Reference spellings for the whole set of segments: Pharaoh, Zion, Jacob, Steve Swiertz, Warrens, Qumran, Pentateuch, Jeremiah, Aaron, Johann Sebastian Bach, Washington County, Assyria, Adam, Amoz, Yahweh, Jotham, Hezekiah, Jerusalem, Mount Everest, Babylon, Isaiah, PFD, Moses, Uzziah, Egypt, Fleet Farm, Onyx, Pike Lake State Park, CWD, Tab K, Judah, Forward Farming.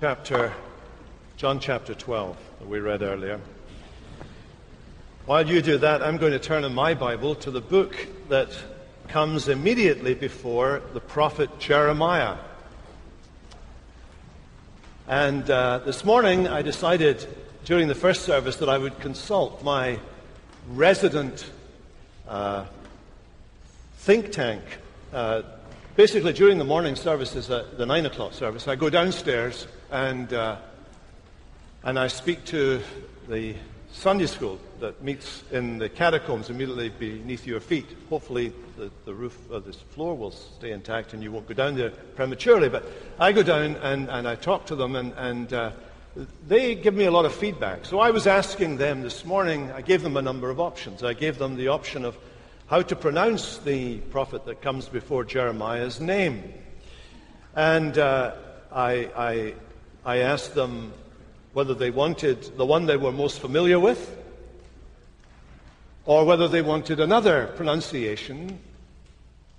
John chapter 12 that we read earlier. While you do that, I'm going to turn in my Bible to the book that comes immediately before the prophet Jeremiah. And this morning I decided during the first service that I would consult my resident think tank. Basically, during the morning services, the 9 o'clock service, I go downstairs and I speak to the Sunday school that meets in the catacombs immediately beneath your feet. Hopefully, the roof of this floor will stay intact and you won't go down there prematurely. But I go down and I talk to them, and they give me a lot of feedback. So I was asking them this morning, I gave them a number of options. I gave them the option of how to pronounce the prophet that comes before Jeremiah's name. And I asked them whether they wanted the one they were most familiar with, or whether they wanted another pronunciation,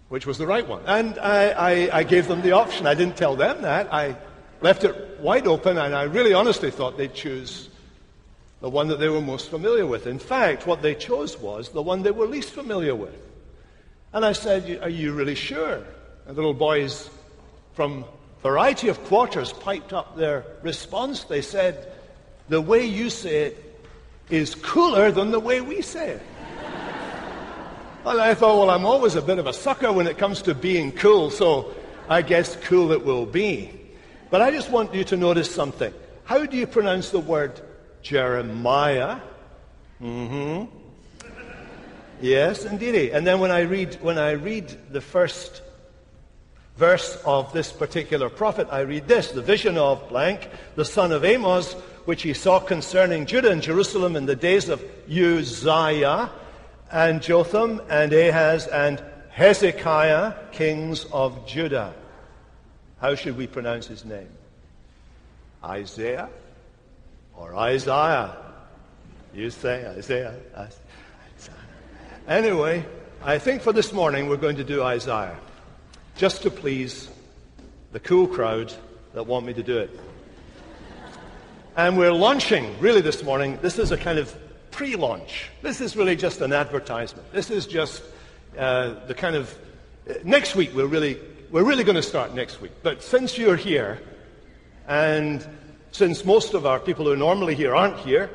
which was the right one. And I gave them the option. I didn't tell them that. I left it wide open, and I really honestly thought they'd choose the one that they were most familiar with. In fact, what they chose was the one they were least familiar with. And I said, are you really sure? And the little boys from a variety of quarters piped up their response. They said, the way you say it is cooler than the way we say it. And I thought, well, I'm always a bit of a sucker when it comes to being cool, so I guess cool it will be. But I just want you to notice something. How do you pronounce the word Jeremiah? Mm-hmm. Yes, indeed. And then when I read the first verse of this particular prophet, I read this: the vision of blank, the son of Amoz, which he saw concerning Judah and Jerusalem in the days of Uzziah and Jotham and Ahaz and Hezekiah, kings of Judah. How should we pronounce his name? Isaiah? Or Isaiah. You say Isaiah. Anyway, I think for this morning we're going to do Isaiah, just to please the cool crowd that want me to do it. And we're launching, really this morning, this is a kind of pre-launch. This is really just an advertisement. This is just the kind of, next week we're really going to start next week. But since you're here, and since most of our people who are normally here aren't here,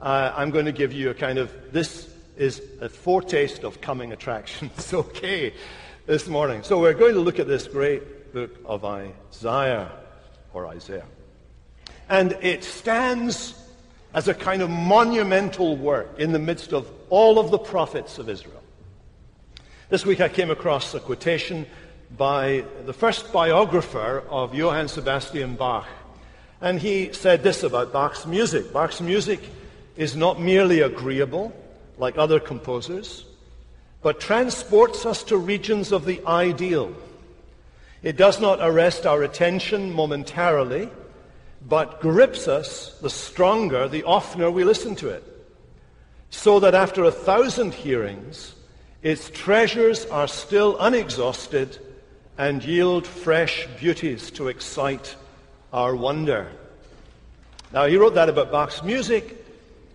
I'm going to give you a kind of, this is a foretaste of coming attractions, okay, this morning. So we're going to look at this great book of Isaiah, or Isaiah. And it stands as a kind of monumental work in the midst of all of the prophets of Israel. This week I came across a quotation by the first biographer of Johann Sebastian Bach. And he said this about Bach's music. Bach's music is not merely agreeable, like other composers, but transports us to regions of the ideal. It does not arrest our attention momentarily, but grips us the stronger, the oftener we listen to it, so that after 1,000 hearings, its treasures are still unexhausted and yield fresh beauties to excite our wonder. Now, he wrote that about Bach's music,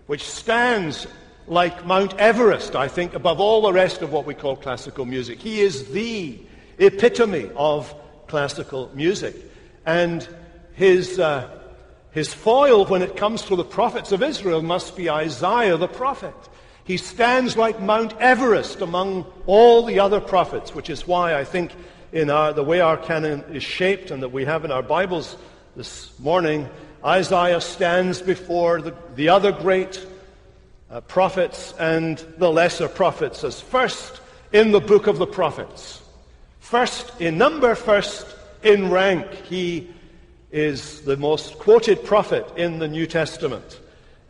which stands like Mount Everest, I think, above all the rest of what we call classical music. He is the epitome of classical music. And his foil when it comes to the prophets of Israel must be Isaiah the prophet. He stands like Mount Everest among all the other prophets, which is why I think in the way our canon is shaped and that we have in our Bibles this morning, Isaiah stands before the other great prophets and the lesser prophets as first in the book of the prophets. First in number, first in rank. He is the most quoted prophet in the New Testament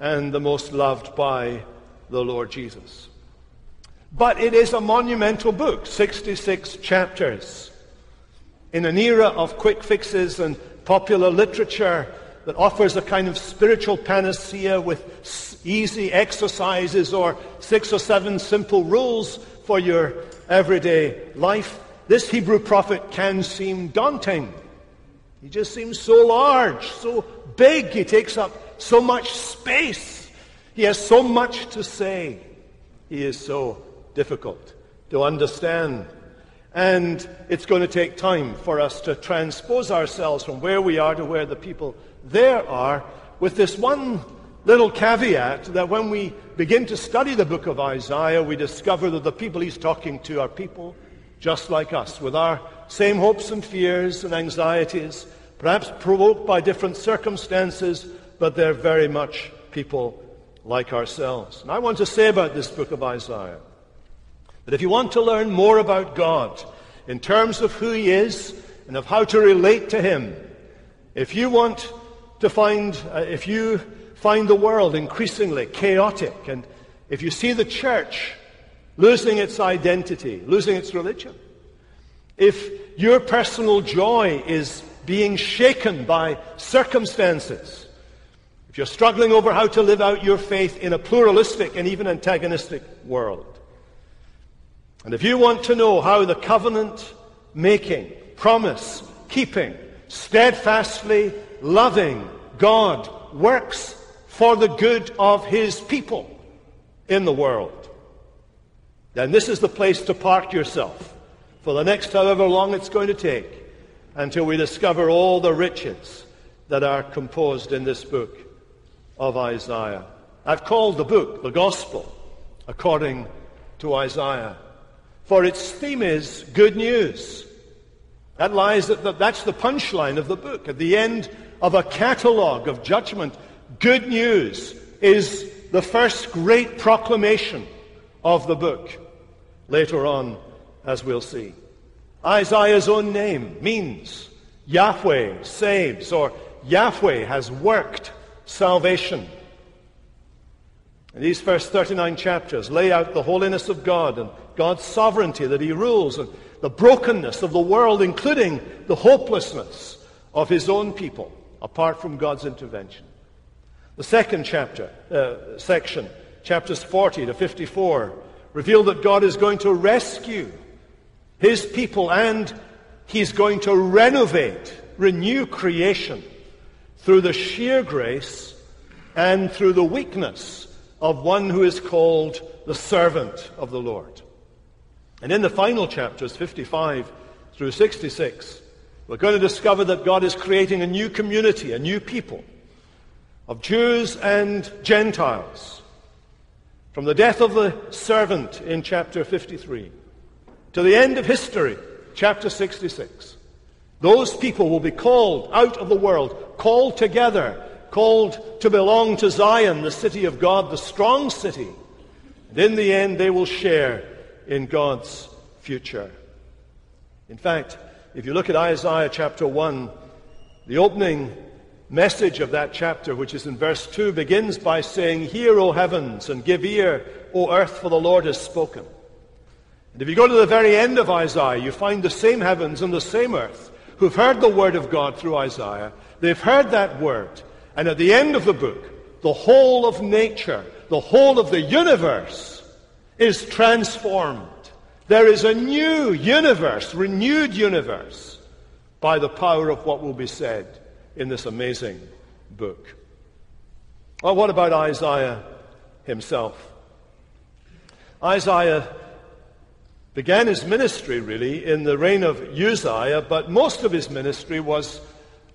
and the most loved by the Lord Jesus. But it is a monumental book, 66 chapters. In an era of quick fixes and popular literature that offers a kind of spiritual panacea with easy exercises or 6 or 7 simple rules for your everyday life, this Hebrew prophet can seem daunting. He just seems so large, so big. He takes up so much space. He has so much to say. He is so difficult to understand. And it's going to take time for us to transpose ourselves from where we are to where the people there are, with this one little caveat that when we begin to study the book of Isaiah, we discover that the people he's talking to are people just like us, with our same hopes and fears and anxieties, perhaps provoked by different circumstances, but they're very much people like ourselves. And I want to say about this book of Isaiah that if you want to learn more about God in terms of who he is and of how to relate to him, if you find the world increasingly chaotic, and if you see the church losing its identity, losing its religion, if your personal joy is being shaken by circumstances, if you're struggling over how to live out your faith in a pluralistic and even antagonistic world, and if you want to know how the covenant-making, promise-keeping, steadfastly loving God works for the good of his people in the world, then this is the place to park yourself for the next however long it's going to take until we discover all the riches that are composed in this book of Isaiah. I've called the book the Gospel according to Isaiah, for its theme is good news. That's the punchline of the book. At the end of a catalogue of judgment, good news is the first great proclamation of the book, later on, as we'll see. Isaiah's own name means Yahweh saves, or Yahweh has worked salvation. And these first 39 chapters lay out the holiness of God and God's sovereignty, that he rules, and the brokenness of the world, including the hopelessness of his own people, apart from God's intervention. The second section, chapters 40 to 54, reveal that God is going to rescue his people, and he's going to renew creation through the sheer grace and through the weakness of one who is called the servant of the Lord. And in the final chapters, 55 through 66, we're going to discover that God is creating a new community, a new people of Jews and Gentiles. From the death of the servant in chapter 53 to the end of history, chapter 66, those people will be called out of the world, called together, called to belong to Zion, the city of God, the strong city. And in the end, they will share in God's future. In fact, if you look at Isaiah chapter 1, the opening message of that chapter, which is in verse 2, begins by saying, "Hear, O heavens, and give ear, O earth, for the Lord has spoken." And if you go to the very end of Isaiah, you find the same heavens and the same earth who've heard the word of God through Isaiah. They've heard that word. And at the end of the book, the whole of nature, the whole of the universe is transformed. There is a new universe, renewed universe, by the power of what will be said in this amazing book. Well, what about Isaiah himself? Isaiah began his ministry, really, in the reign of Uzziah, but most of his ministry was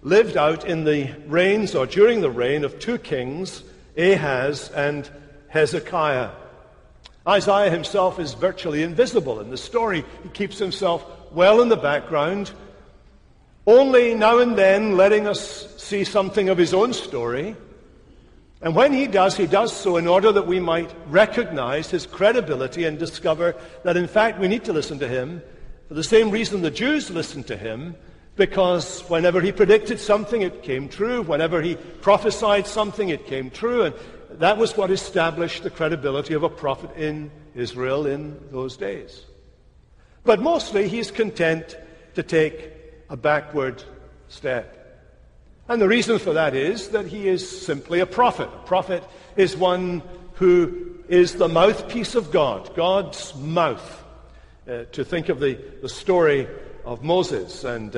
lived out in the reigns, or during the reign, of two kings, Ahaz and Hezekiah. Isaiah himself is virtually invisible in the story. He keeps himself well in the background, only now and then letting us see something of his own story. And when he does so in order that we might recognize his credibility and discover that, in fact, we need to listen to him for the same reason the Jews listened to him, because whenever he predicted something, it came true. Whenever he prophesied something, it came true. And that was what established the credibility of a prophet in Israel in those days. But mostly he's content to take a backward step. And the reason for that is that he is simply a prophet. A prophet is one who is the mouthpiece of God, God's mouth. To think of the story of Moses and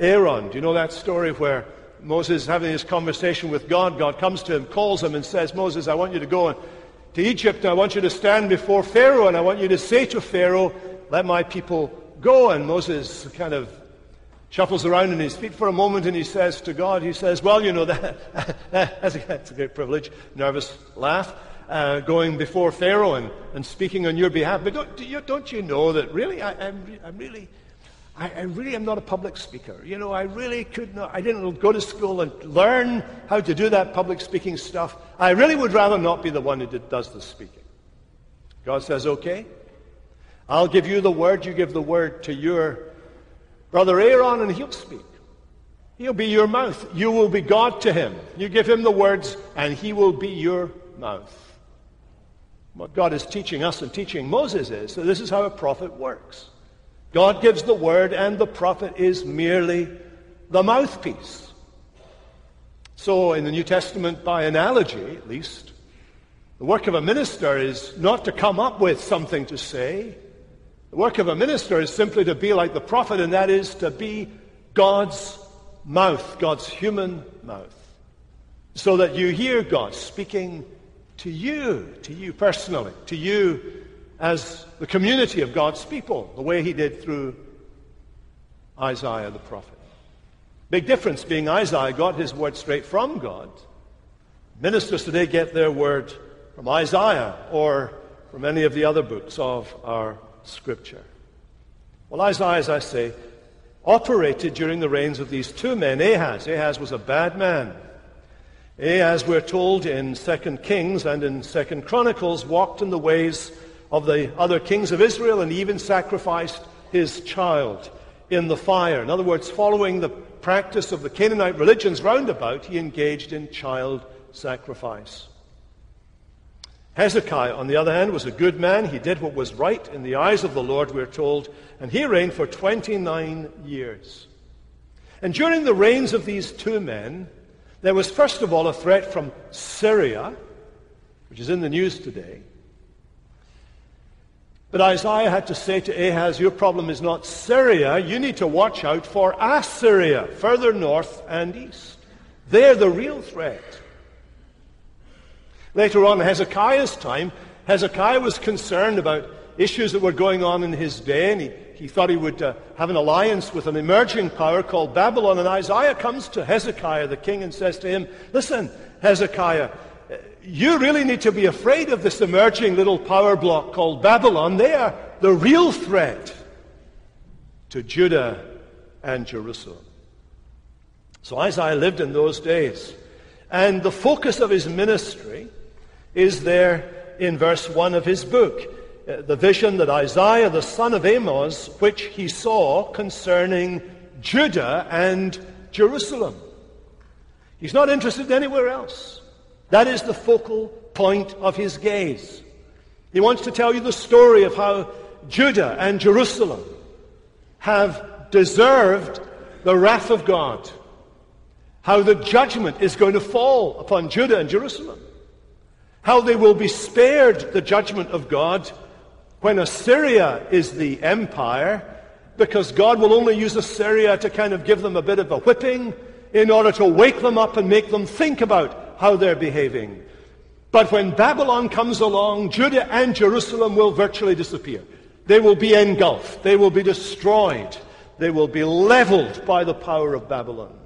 Aaron. Do you know that story where Moses is having his conversation with God? God comes to him, calls him and says, Moses, I want you to go to Egypt. I want you to stand before Pharaoh and I want you to say to Pharaoh, let my people go. And Moses kind of shuffles around on his feet for a moment and he says to God, he says, well, you know, that's a great privilege, nervous laugh, going before Pharaoh and speaking on your behalf. But don't you know that really I really am not a public speaker. You know, I really could not, I didn't go to school and learn how to do that public speaking stuff. I really would rather not be the one who does the speaking. God says, okay, I'll give you the word, you give the word to your brother Aaron, and he'll speak. He'll be your mouth. You will be God to him. You give him the words, and he will be your mouth. What God is teaching us and teaching Moses is that this is how a prophet works. God gives the word, and the prophet is merely the mouthpiece. So in the New Testament, by analogy at least, the work of a minister is not to come up with something to say. The work of a minister is simply to be like the prophet, and that is to be God's mouth, God's human mouth, so that you hear God speaking to you personally, to you as the community of God's people, the way he did through Isaiah the prophet. Big difference being Isaiah got his word straight from God. Ministers today get their word from Isaiah or from any of the other books of our Scripture. Well, Isaiah, as I say, operated during the reigns of these two men. Ahaz was a bad man. Ahaz, we're told in 2 Kings and in 2 Chronicles, walked in the ways of the other kings of Israel and even sacrificed his child in the fire. In other words, following the practice of the Canaanite religions roundabout, he engaged in child sacrifice. Hezekiah, on the other hand, was a good man. He did what was right in the eyes of the Lord, we're told, and he reigned for 29 years. And during the reigns of these two men, there was first of all a threat from Syria, which is in the news today. But Isaiah had to say to Ahaz, your problem is not Syria. You need to watch out for Assyria, further north and east. They're the real threat. Later on in Hezekiah's time, Hezekiah was concerned about issues that were going on in his day, and he thought he would have an alliance with an emerging power called Babylon. And Isaiah comes to Hezekiah, the king, and says to him, listen, Hezekiah, you really need to be afraid of this emerging little power block called Babylon. They are the real threat to Judah and Jerusalem. So Isaiah lived in those days. And the focus of his ministry is there in verse 1 of his book. The vision that Isaiah, the son of Amoz, which he saw concerning Judah and Jerusalem. He's not interested anywhere else. That is the focal point of his gaze. He wants to tell you the story of how Judah and Jerusalem have deserved the wrath of God. How the judgment is going to fall upon Judah and Jerusalem. How they will be spared the judgment of God when Assyria is the empire, because God will only use Assyria to kind of give them a bit of a whipping in order to wake them up and make them think about how they're behaving. But when Babylon comes along, Judah and Jerusalem will virtually disappear. They will be engulfed. They will be destroyed. They will be leveled by the power of Babylon.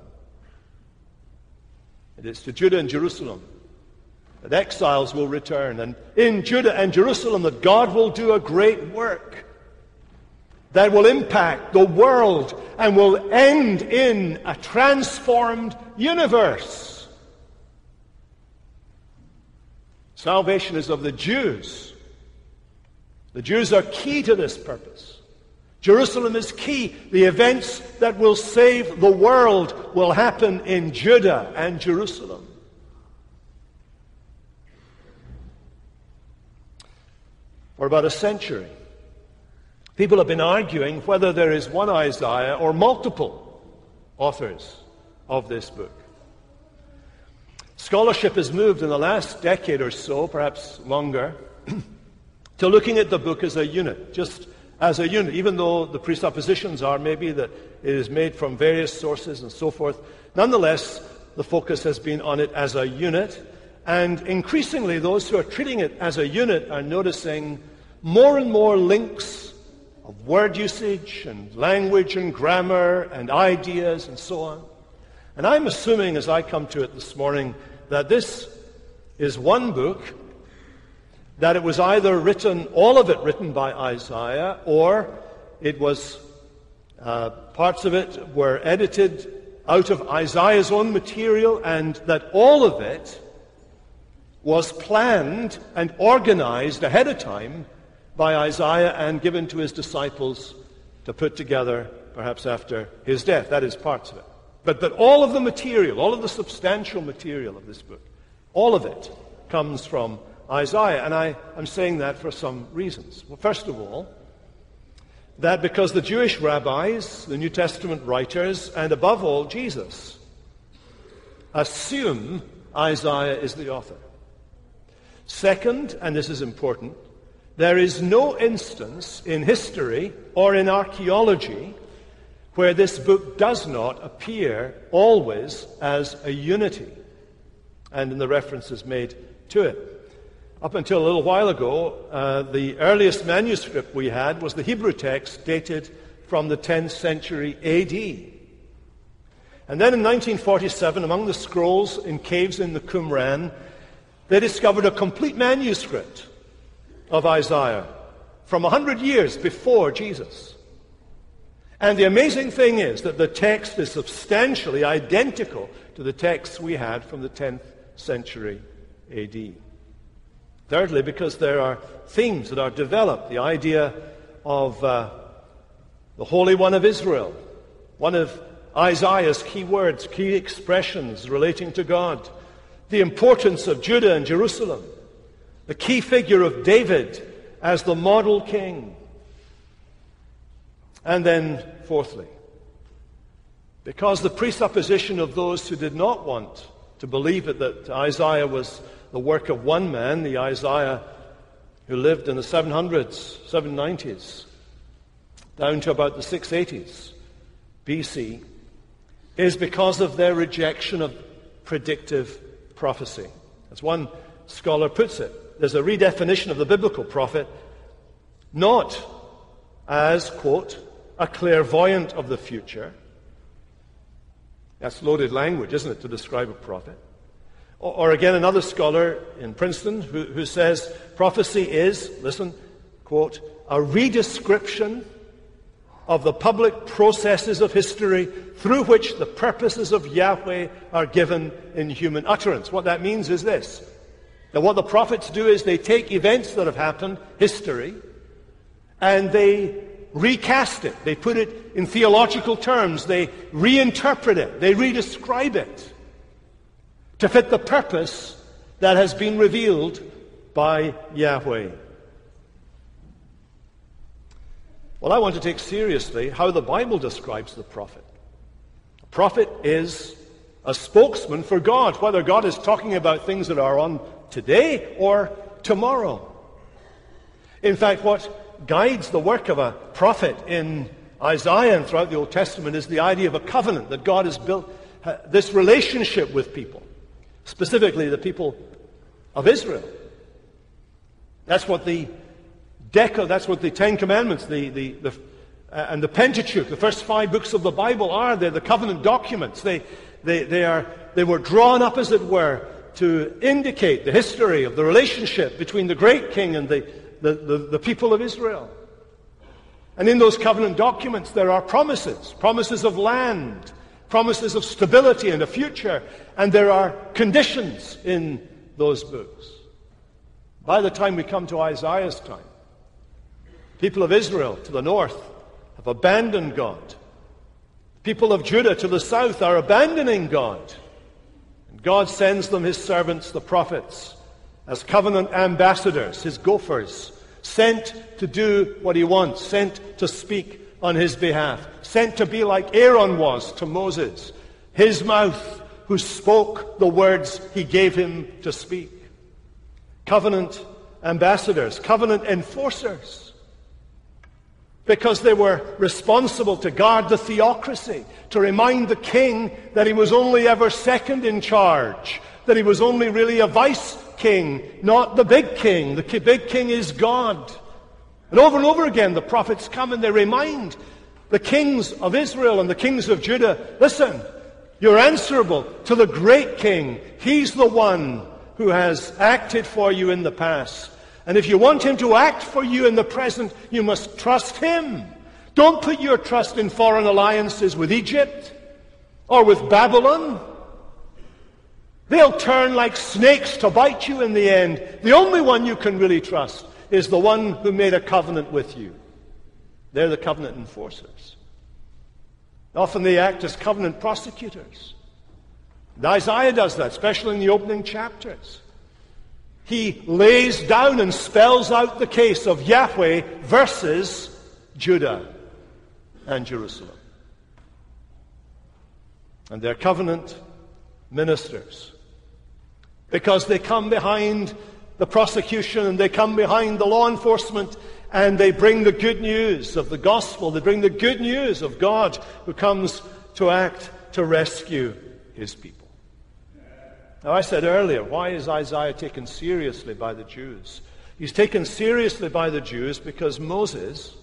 And it's to Judah and Jerusalem that exiles will return. And in Judah and Jerusalem that God will do a great work that will impact the world and will end in a transformed universe. Salvation is of the Jews. The Jews are key to this purpose. Jerusalem is key. The events that will save the world will happen in Judah and Jerusalem. For about a century, people have been arguing whether there is one Isaiah or multiple authors of this book. Scholarship has moved in the last decade or so, perhaps longer, to looking at the book as a unit, just as a unit, even though the presuppositions are maybe that it is made from various sources and so forth. Nonetheless, the focus has been on it as a unit, and increasingly those who are treating it as a unit are noticing more and more links of word usage and language and grammar and ideas and so on. And I'm assuming as I come to it this morning that this is one book, that it was either written, all of it written by Isaiah, or it was, parts of it were edited out of Isaiah's own material, and that all of it was planned and organized ahead of time by Isaiah and given to his disciples to put together, perhaps after his death. That is parts of it. But all of the material, all of the substantial material of this book, all of it comes from Isaiah. And I'm saying that for some reasons. Well, first of all, that because the Jewish rabbis, the New Testament writers, and above all Jesus, assume Isaiah is the author. Second, and this is important, there is no instance in history or in archaeology where this book does not appear always as a unity, and in the references made to it. Up until a little while ago, the earliest manuscript we had was the Hebrew text dated from the 10th century A.D. And then in 1947, among the scrolls in caves in the Qumran, they discovered a complete manuscript of Isaiah from 100 years before Jesus. And the amazing thing is that the text is substantially identical to the texts we had from the 10th century A.D. Thirdly, because there are themes that are developed, the idea of the Holy One of Israel, one of Isaiah's key words, key expressions relating to God, the importance of Judah and Jerusalem, the key figure of David as the model king. And then, fourthly, because the presupposition of those who did not want to believe it, that Isaiah was the work of one man, the Isaiah who lived in the 700s, 790s, down to about the 680s BC, is because of their rejection of predictive prophecy. As one scholar puts it, there's a redefinition of the biblical prophet, not as, quote, a clairvoyant of the future. That's loaded language, isn't it, to describe a prophet? Or again, another scholar in Princeton who says prophecy is, listen, quote, a redescription of the public processes of history through which the purposes of Yahweh are given in human utterance. What that means is this, that what the prophets do is they take events that have happened, history, and they recast it. They put it in theological terms. They reinterpret it. They redescribe it to fit the purpose that has been revealed by Yahweh. Well, I want to take seriously how the Bible describes the prophet. A prophet is a spokesman for God, whether God is talking about things that are on today or tomorrow. In fact, what guides the work of a prophet in Isaiah and throughout the Old Testament is the idea of a covenant that God has built, this relationship with people, specifically the people of Israel. That's what the Ten Commandments, and the Pentateuch, the first five books of the Bible are. They're the covenant documents. They were drawn up, as it were, to indicate the history of the relationship between the great king and the people of Israel. And in those covenant documents there are promises, promises of land, promises of stability and a future, and there are conditions in those books. By the time we come to Isaiah's time, people of Israel to the north have abandoned God. People of Judah to the south are abandoning God. And God sends them his servants, the prophets, as covenant ambassadors, his gophers, sent to do what he wants, sent to speak on his behalf, sent to be like Aaron was to Moses, his mouth, who spoke the words he gave him to speak. Covenant ambassadors, covenant enforcers. because they were responsible to guard the theocracy, to remind the king that he was only ever second in charge, that he was only really a vice king, not the big king. The big king is God. And over again, the prophets come and they remind the kings of Israel and the kings of Judah, listen, you're answerable to the great king. He's the one who has acted for you in the past. And if you want him to act for you in the present, you must trust him. Don't put your trust in foreign alliances with Egypt or with Babylon. They'll turn like snakes to bite you in the end. The only one you can really trust is the one who made a covenant with you. They're the covenant enforcers. Often they act as covenant prosecutors. And Isaiah does that, especially in the opening chapters. He lays down and spells out the case of Yahweh versus Judah and Jerusalem. And their covenant ministers, because they come behind the prosecution and they come behind the law enforcement, and they bring the good news of the gospel. They bring the good news of God who comes to act to rescue his people. Now, I said earlier, why is Isaiah taken seriously by the Jews? He's taken seriously by the Jews because Moses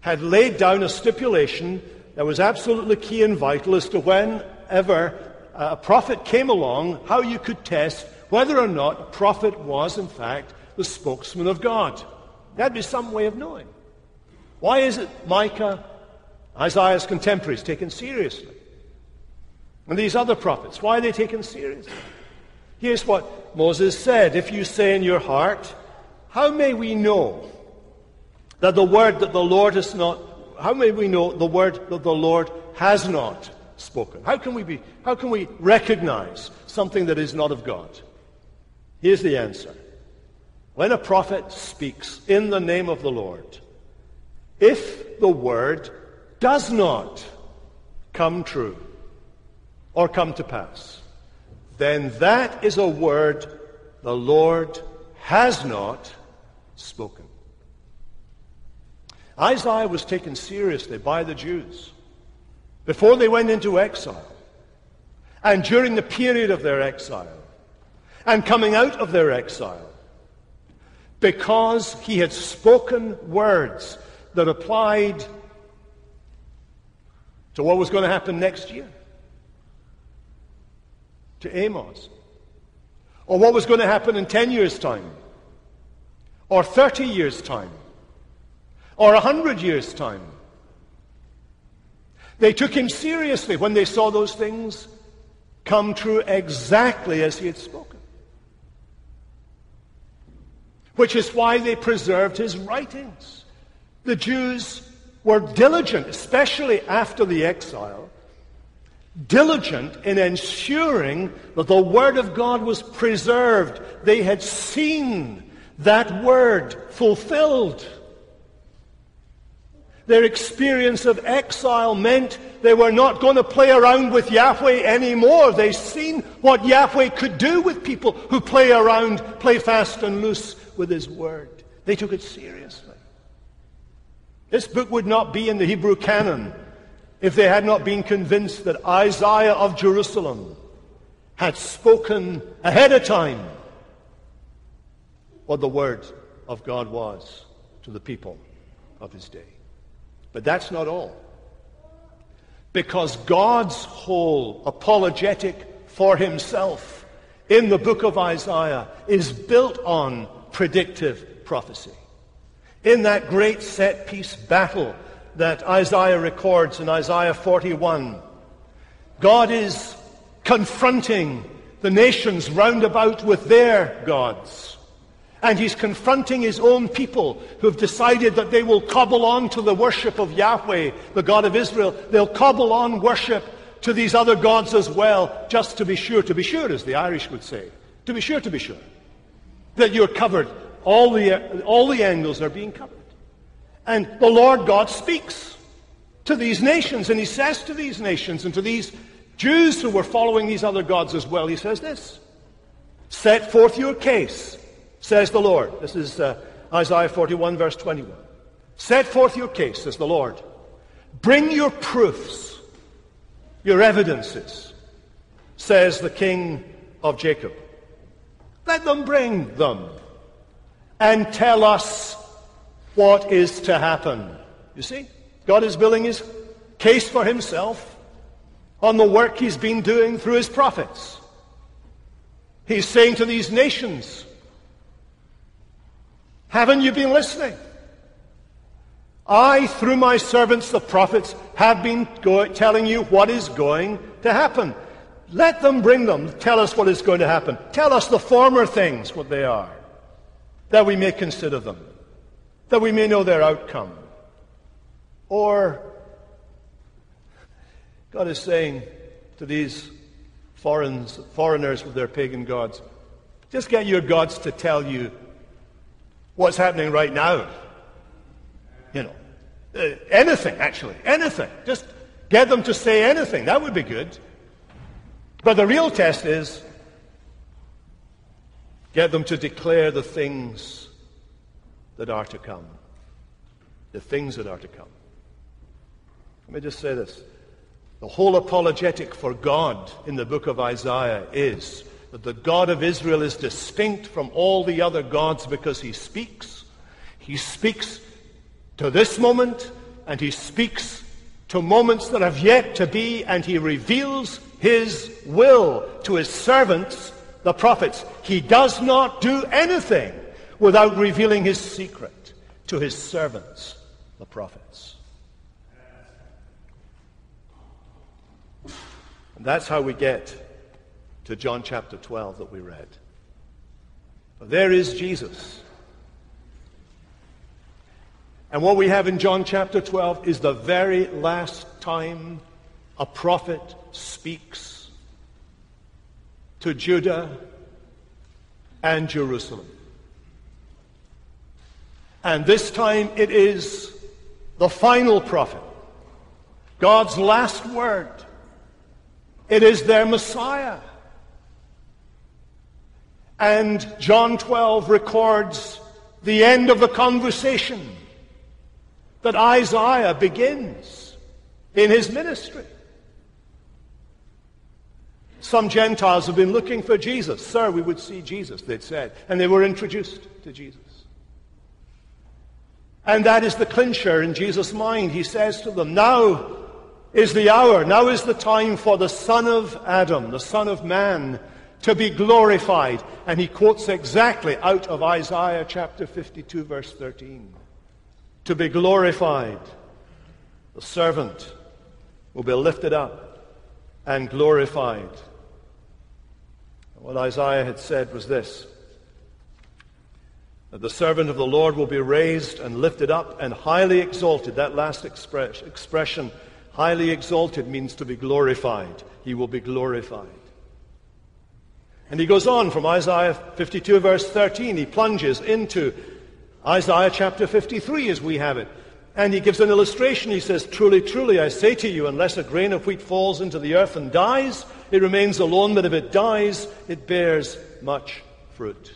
had laid down a stipulation that was absolutely key and vital as to whenever a prophet came along, how you could test whether or not a prophet was, in fact, the spokesman of God. That'd be some way of knowing. Why is it Micah, Isaiah's contemporaries, taken seriously? And these other prophets, why are they taken seriously? Here's what Moses said. If you say in your heart, how may we know the word that the Lord has not spoken? How can we recognize something that is not of God? Here's the answer. When a prophet speaks in the name of the Lord, if the word does not come true, or come to pass, then that is a word the Lord has not spoken. Isaiah was taken seriously by the Jews before they went into exile, and during the period of their exile, and coming out of their exile, because he had spoken words that applied to what was going to happen next year, to Amoz, or what was going to happen in 10 years' time, or 30 years' time, or 100 years' time. They took him seriously when they saw those things come true exactly as he had spoken, which is why they preserved his writings. The Jews were diligent, especially after the exile, diligent in ensuring that the Word of God was preserved. They had seen that Word fulfilled. Their experience of exile meant they were not going to play around with Yahweh anymore. They seen what Yahweh could do with people who play around, play fast and loose with His Word. They took it seriously. This book would not be in the Hebrew canon if they had not been convinced that Isaiah of Jerusalem had spoken ahead of time what the word of God was to the people of his day. But that's not all. Because God's whole apologetic for himself in the book of Isaiah is built on predictive prophecy. In that great set piece battle that Isaiah records in Isaiah 41. God is confronting the nations round about with their gods. And he's confronting his own people who've decided that they will cobble on to the worship of Yahweh, the God of Israel. They'll cobble on worship to these other gods as well, just to be sure, as the Irish would say. To be sure, that you're covered. All the angles are being covered. And the Lord God speaks to these nations, and he says to these nations and to these Jews who were following these other gods as well, he says this, set forth your case, says the Lord. This is Isaiah 41, verse 21. Set forth your case, says the Lord. Bring your proofs, your evidences, says the king of Jacob. Let them bring them and tell us what is to happen. You see, God is building his case for himself on the work he's been doing through his prophets. He's saying to these nations, haven't you been listening? I, through my servants, the prophets, have been telling you what is going to happen. Let them bring them. Tell us what is going to happen. Tell us the former things, what they are, that we may consider them, that we may know their outcome. Or, God is saying to these foreigners with their pagan gods, just get your gods to tell you what's happening right now. You know, anything, actually, anything. Just get them to say anything. That would be good. But the real test is, get them to declare the things that are to come. The things that are to come. Let me just say this. The whole apologetic for God in the book of Isaiah is that the God of Israel is distinct from all the other gods because he speaks. He speaks to this moment, and he speaks to moments that have yet to be, and he reveals his will to his servants, the prophets. He does not do anything without revealing his secret to his servants, the prophets. And that's how we get to John chapter 12 that we read. But there is Jesus. And what we have in John chapter 12 is the very last time a prophet speaks to Judah and Jerusalem. And this time it is the final prophet, God's last word. It is their Messiah. And John 12 records the end of the conversation that Isaiah begins in his ministry. Some Gentiles have been looking for Jesus. Sir, we would see Jesus, they'd said. And they were introduced to Jesus. And that is the clincher in Jesus' mind. He says to them, now is the hour, now is the time for the Son of Adam, the Son of Man, to be glorified. And he quotes exactly out of Isaiah chapter 52, verse 13. To be glorified, the servant will be lifted up and glorified. And what Isaiah had said was this, that the servant of the Lord will be raised and lifted up and highly exalted. That last expression, highly exalted, means to be glorified. He will be glorified. And he goes on from Isaiah 52, verse 13. He plunges into Isaiah chapter 53 as we have it. And he gives an illustration. He says, truly, truly, I say to you, unless a grain of wheat falls into the earth and dies, it remains alone, but if it dies, it bears much fruit.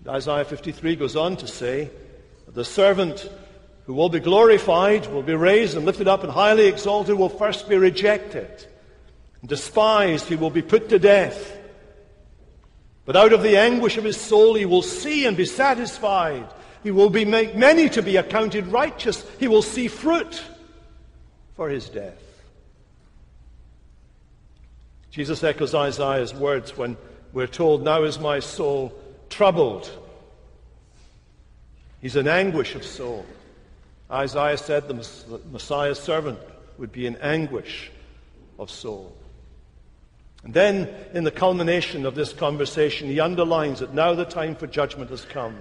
And Isaiah 53 goes on to say, the servant who will be glorified, will be raised and lifted up and highly exalted, will first be rejected. Despised, he will be put to death. But out of the anguish of his soul he will see and be satisfied. He will make many to be accounted righteous. He will see fruit for his death. Jesus echoes Isaiah's words when we're told, now is my soul troubled. He's in anguish of soul. Isaiah said the Messiah's servant would be in anguish of soul. And then, in the culmination of this conversation, he underlines that now the time for judgment has come.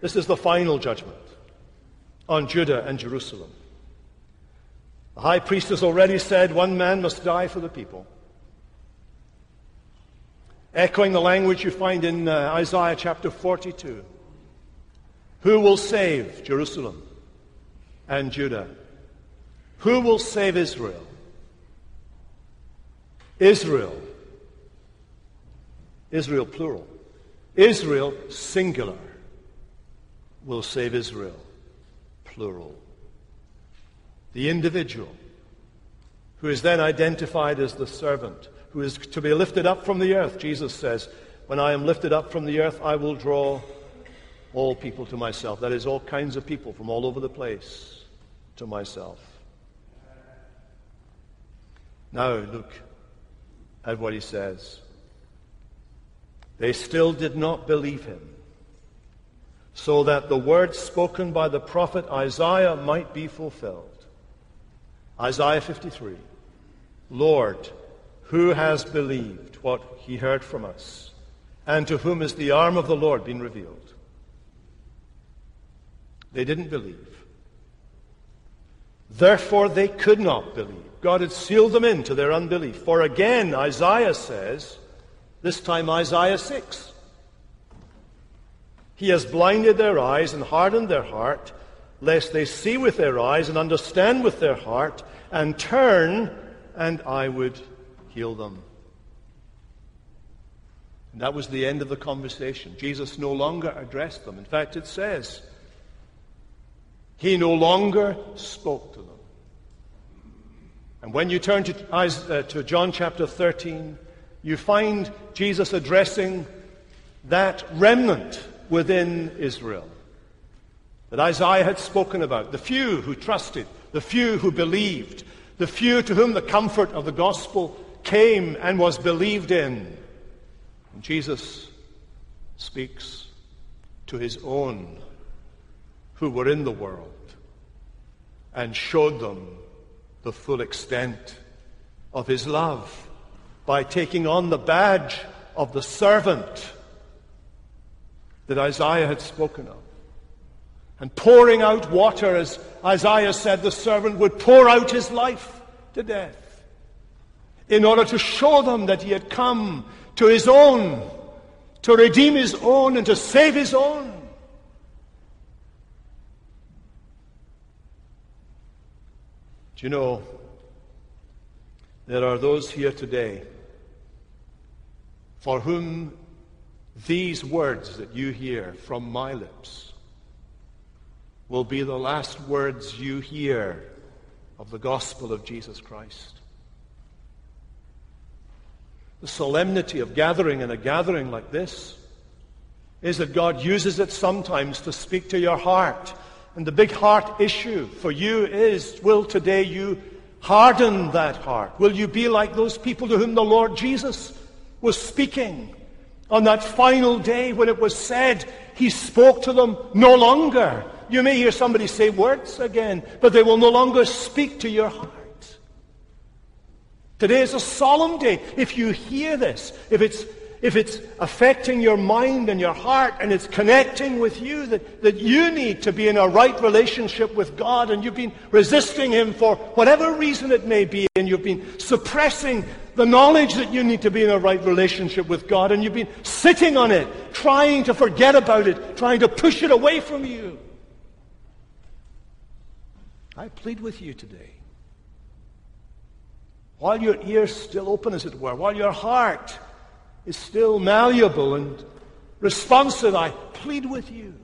This is the final judgment on Judah and Jerusalem. The high priest has already said, one man must die for the people. Echoing the language you find in Isaiah chapter 42. Who will save Jerusalem and Judah? Who will save Israel? Israel plural. Israel singular will save Israel plural. The individual, who is then identified as the servant, who is to be lifted up from the earth. Jesus says, when I am lifted up from the earth, I will draw all people to myself. That is, all kinds of people from all over the place to myself. Now look at what he says. They still did not believe him, so that the word spoken by the prophet Isaiah might be fulfilled. Isaiah 53, Lord, who has believed what he heard from us, and to whom has the arm of the Lord been revealed? They didn't believe. Therefore they could not believe. God had sealed them in to their unbelief. For again, Isaiah says, this time Isaiah 6, he has blinded their eyes and hardened their heart, lest they see with their eyes and understand with their heart, and turn, and I would heal them. And that was the end of the conversation. Jesus no longer addressed them. In fact, it says, he no longer spoke to them. And when you turn to John chapter 13, you find Jesus addressing that remnant within Israel that Isaiah had spoken about. The few who trusted, the few who believed, the few to whom the comfort of the gospel came and was believed in. And Jesus speaks to his own who were in the world and showed them the full extent of his love by taking on the badge of the servant that Isaiah had spoken of and pouring out water, as Isaiah said the servant would pour out his life to death in order to show them that he had come to his own, to redeem his own and to save his own. Do you know, there are those here today for whom these words that you hear from my lips will be the last words you hear of the gospel of Jesus Christ. The solemnity of gathering in a gathering like this is that God uses it sometimes to speak to your heart. And the big heart issue for you is, will today you harden that heart? Will you be like those people to whom the Lord Jesus was speaking on that final day when it was said he spoke to them no longer? You may hear somebody say words again, but they will no longer speak to your heart. Today is a solemn day. If you hear this, if it's affecting your mind and your heart and it's connecting with you, that you need to be in a right relationship with God and you've been resisting him for whatever reason it may be and you've been suppressing the knowledge that you need to be in a right relationship with God and you've been sitting on it, trying to forget about it, trying to push it away from you. I plead with you today, while your ear's still open, as it were, while your heart is still malleable and responsive, I plead with you.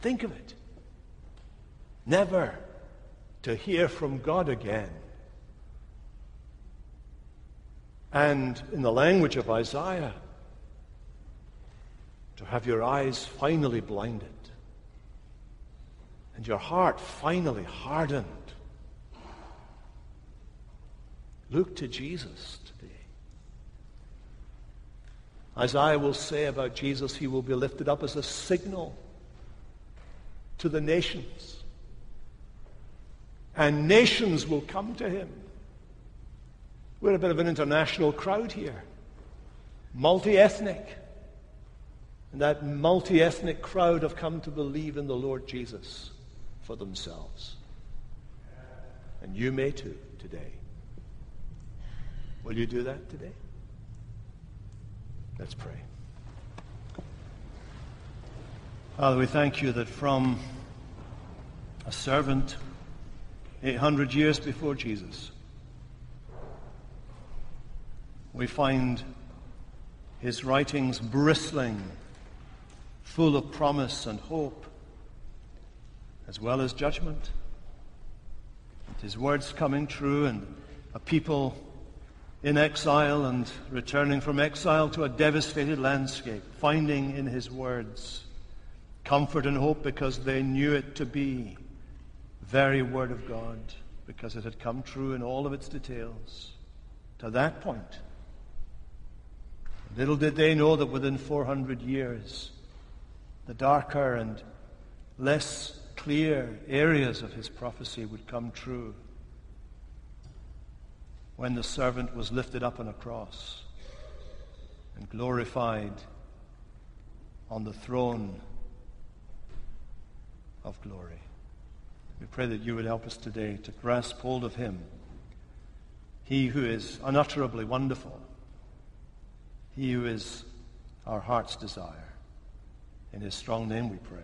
Think of it. Never to hear from God again. And in the language of Isaiah, to have your eyes finally blinded and your heart finally hardened. Look to Jesus. Isaiah will say about Jesus, he will be lifted up as a signal to the nations. And nations will come to him. We're a bit of an international crowd here. Multi-ethnic. And that multi-ethnic crowd have come to believe in the Lord Jesus for themselves. And you may too today. Will you do that today? Let's pray. Father, we thank you that from a servant 800 years before Jesus, we find his writings bristling, full of promise and hope, as well as judgment. His words coming true, and a people in exile and returning from exile to a devastated landscape, finding in his words comfort and hope because they knew it to be the very word of God, because it had come true in all of its details to that point. Little did they know that within 400 years, the darker and less clear areas of his prophecy would come true when the servant was lifted up on a cross and glorified on the throne of glory. We pray that you would help us today to grasp hold of him, he who is unutterably wonderful, he who is our heart's desire. In his strong name we pray.